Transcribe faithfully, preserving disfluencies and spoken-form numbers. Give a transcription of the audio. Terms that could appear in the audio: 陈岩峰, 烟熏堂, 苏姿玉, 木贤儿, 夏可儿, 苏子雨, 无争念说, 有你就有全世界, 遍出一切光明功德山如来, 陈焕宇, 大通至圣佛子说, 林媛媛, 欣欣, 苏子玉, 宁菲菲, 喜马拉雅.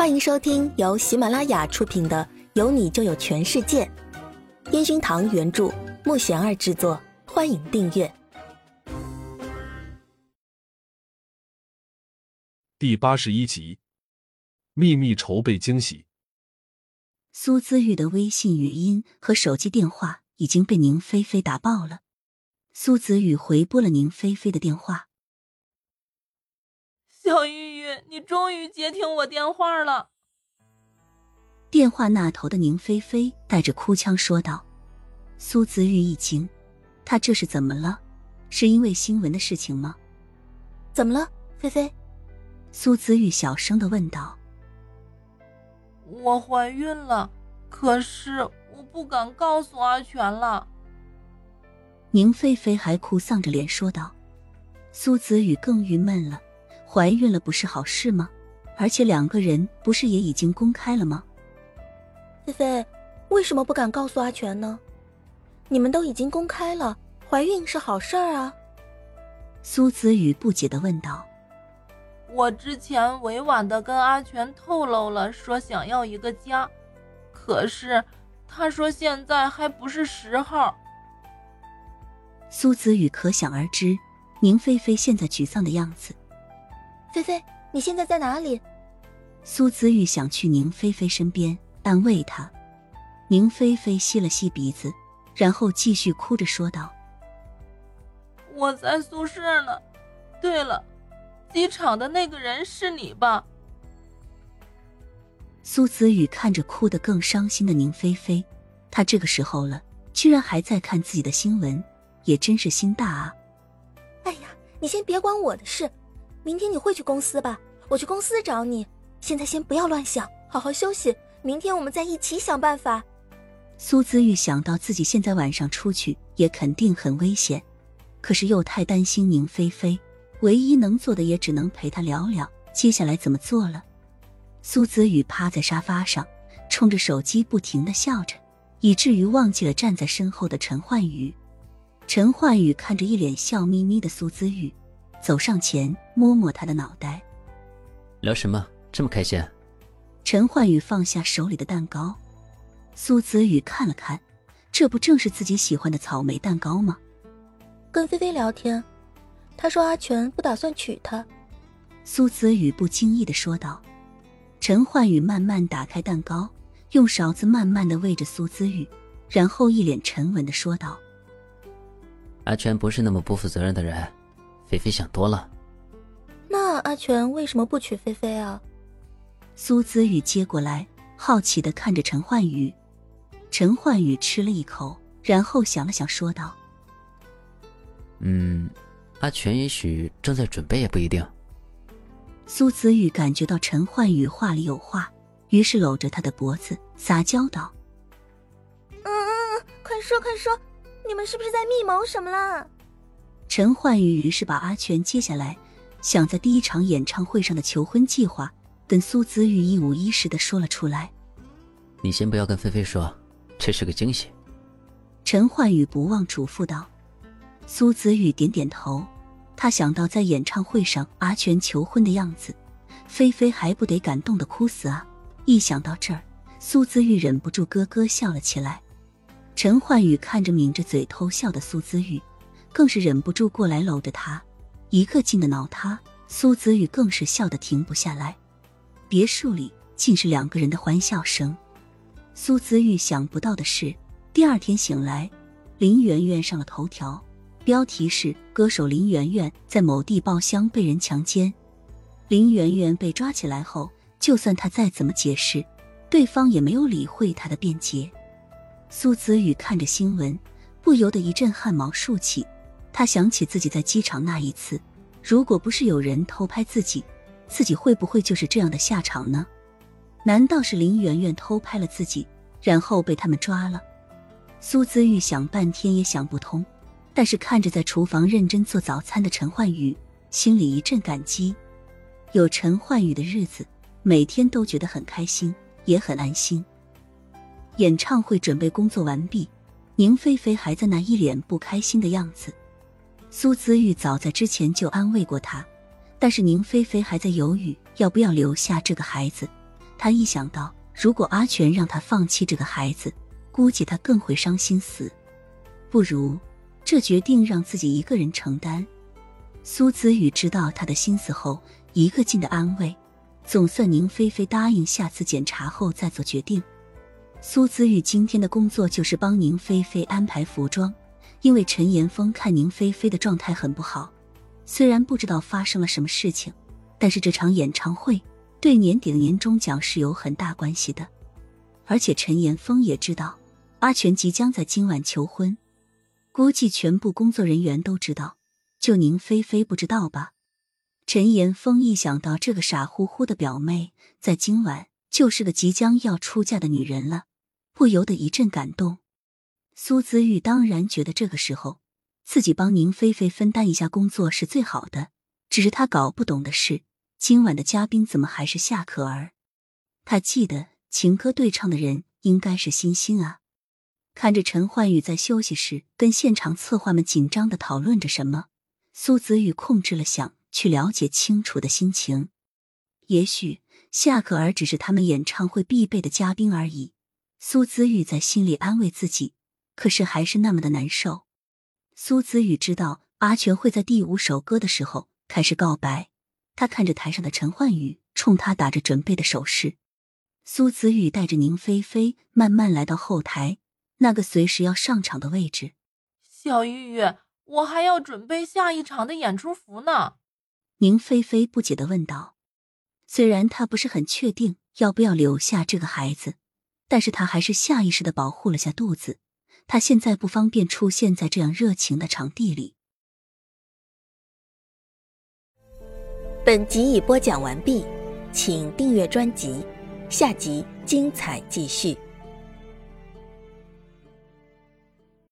欢迎收听由喜马拉雅出品的《有你就有全世界》，烟熏堂原著，木贤儿制作，欢迎订阅。第八十一集，秘密筹备惊喜。苏姿玉的微信语音和手机电话已经被宁菲菲打爆了。苏子雨回拨了宁菲菲的电话。小玉玉，你终于接听我电话了。电话那头的宁菲菲带着哭腔说道。苏子玉一惊，她这是怎么了？是因为新闻的事情吗？怎么了，菲菲？苏子玉小声地问道。我怀孕了，可是我不敢告诉阿全了。宁菲菲还哭丧着脸说道。苏子玉更郁闷了，怀孕了不是好事吗？而且两个人不是也已经公开了吗？菲菲，为什么不敢告诉阿全呢？你们都已经公开了，怀孕是好事儿啊。苏子雨不解地问道。我之前委婉地跟阿全透露了，说想要一个家，可是他说现在还不是时候。苏子雨可想而知，宁菲菲现在沮丧的样子。菲菲，你现在在哪里？苏子玉想去宁菲菲身边安慰她。宁菲菲吸了吸鼻子，然后继续哭着说道：我在宿舍呢。对了，机场的那个人是你吧？苏子玉看着哭得更伤心的宁菲菲，她这个时候了，居然还在看自己的新闻，也真是心大啊。哎呀，你先别管我的事，明天你会去公司吧？我去公司找你。现在先不要乱想，好好休息，明天我们再一起想办法。苏子玉想到自己现在晚上出去也肯定很危险，可是又太担心宁菲菲，唯一能做的也只能陪她聊聊接下来怎么做了。苏子玉趴在沙发上，冲着手机不停地笑着，以至于忘记了站在身后的陈焕宇。陈焕宇看着一脸笑眯眯的苏子玉，走上前摸摸他的脑袋。聊什么这么开心？陈焕宇放下手里的蛋糕。苏子雨看了看，这不正是自己喜欢的草莓蛋糕吗？跟菲菲聊天，她说阿全不打算娶她。苏子雨不经意地说道。陈焕宇慢慢打开蛋糕，用勺子慢慢地喂着苏子雨，然后一脸沉稳地说道：阿全不是那么不负责任的人，菲菲想多了。那阿全为什么不娶菲菲啊？苏子雨接过来，好奇地看着陈焕宇。陈焕宇吃了一口，然后想了想说道：嗯，阿全也许正在准备也不一定。苏子雨感觉到陈焕宇话里有话，于是搂着他的脖子撒娇道：嗯嗯，快说快说，你们是不是在密谋什么啦？陈焕宇于是把阿全接下来想在第一场演唱会上的求婚计划跟苏子玉一五一十地说了出来。你先不要跟菲菲说，这是个惊喜。陈焕宇不忘嘱咐道。苏子玉点点头，他想到在演唱会上阿全求婚的样子，菲菲还不得感动地哭死啊。一想到这儿，苏子玉忍不住咯咯笑了起来。陈焕宇看着抿着嘴偷笑的苏子玉，更是忍不住过来搂着他，一个劲的挠他。苏子雨更是笑得停不下来。别墅里尽是两个人的欢笑声。苏子雨想不到的是，第二天醒来，林媛媛上了头条，标题是歌手林媛媛在某地包厢被人强奸。林媛媛被抓起来后，就算她再怎么解释，对方也没有理会她的辩解。苏子雨看着新闻，不由得一阵汗毛竖起。他想起自己在机场那一次，如果不是有人偷拍自己，自己会不会就是这样的下场呢？难道是林媛媛偷拍了自己，然后被他们抓了？苏子玉想半天也想不通，但是看着在厨房认真做早餐的陈焕宇，心里一阵感激。有陈焕宇的日子，每天都觉得很开心，也很安心。演唱会准备工作完毕，宁菲菲还在那一脸不开心的样子。苏子玉早在之前就安慰过她，但是宁菲菲还在犹豫要不要留下这个孩子，他一想到如果阿全让他放弃这个孩子，估计他更会伤心死。不如这决定让自己一个人承担。苏子宇知道他的心思后，一个劲的安慰，总算宁菲菲答应下次检查后再做决定。苏子宇今天的工作就是帮宁菲菲安排服装，因为陈岩峰看宁菲菲的状态很不好，虽然不知道发生了什么事情，但是这场演唱会对年底的年终奖是有很大关系的。而且陈岩峰也知道阿全即将在今晚求婚，估计全部工作人员都知道，就宁菲菲不知道吧。陈岩峰一想到这个傻乎乎的表妹在今晚就是个即将要出嫁的女人了，不由得一阵感动。苏子玉当然觉得这个时候自己帮宁菲菲分担一下工作是最好的，只是他搞不懂的是今晚的嘉宾怎么还是夏可儿？他记得情歌对唱的人应该是欣欣啊。看着陈焕宇在休息室跟现场策划们紧张地讨论着什么，苏子宇控制了想去了解清楚的心情。也许夏可儿只是他们演唱会必备的嘉宾而已，苏子宇在心里安慰自己，可是还是那么的难受。苏子宇知道阿全会在第五首歌的时候开始告白，他看着台上的陈焕宇，冲他打着准备的手势。苏子宇带着宁菲菲慢慢来到后台那个随时要上场的位置。小玉玉，我还要准备下一场的演出服呢。宁菲菲不解地问道。虽然她不是很确定要不要留下这个孩子，但是她还是下意识地保护了下肚子，她现在不方便出现在这样热情的场地里。本集已播讲完毕，请订阅专辑，下集精彩继续。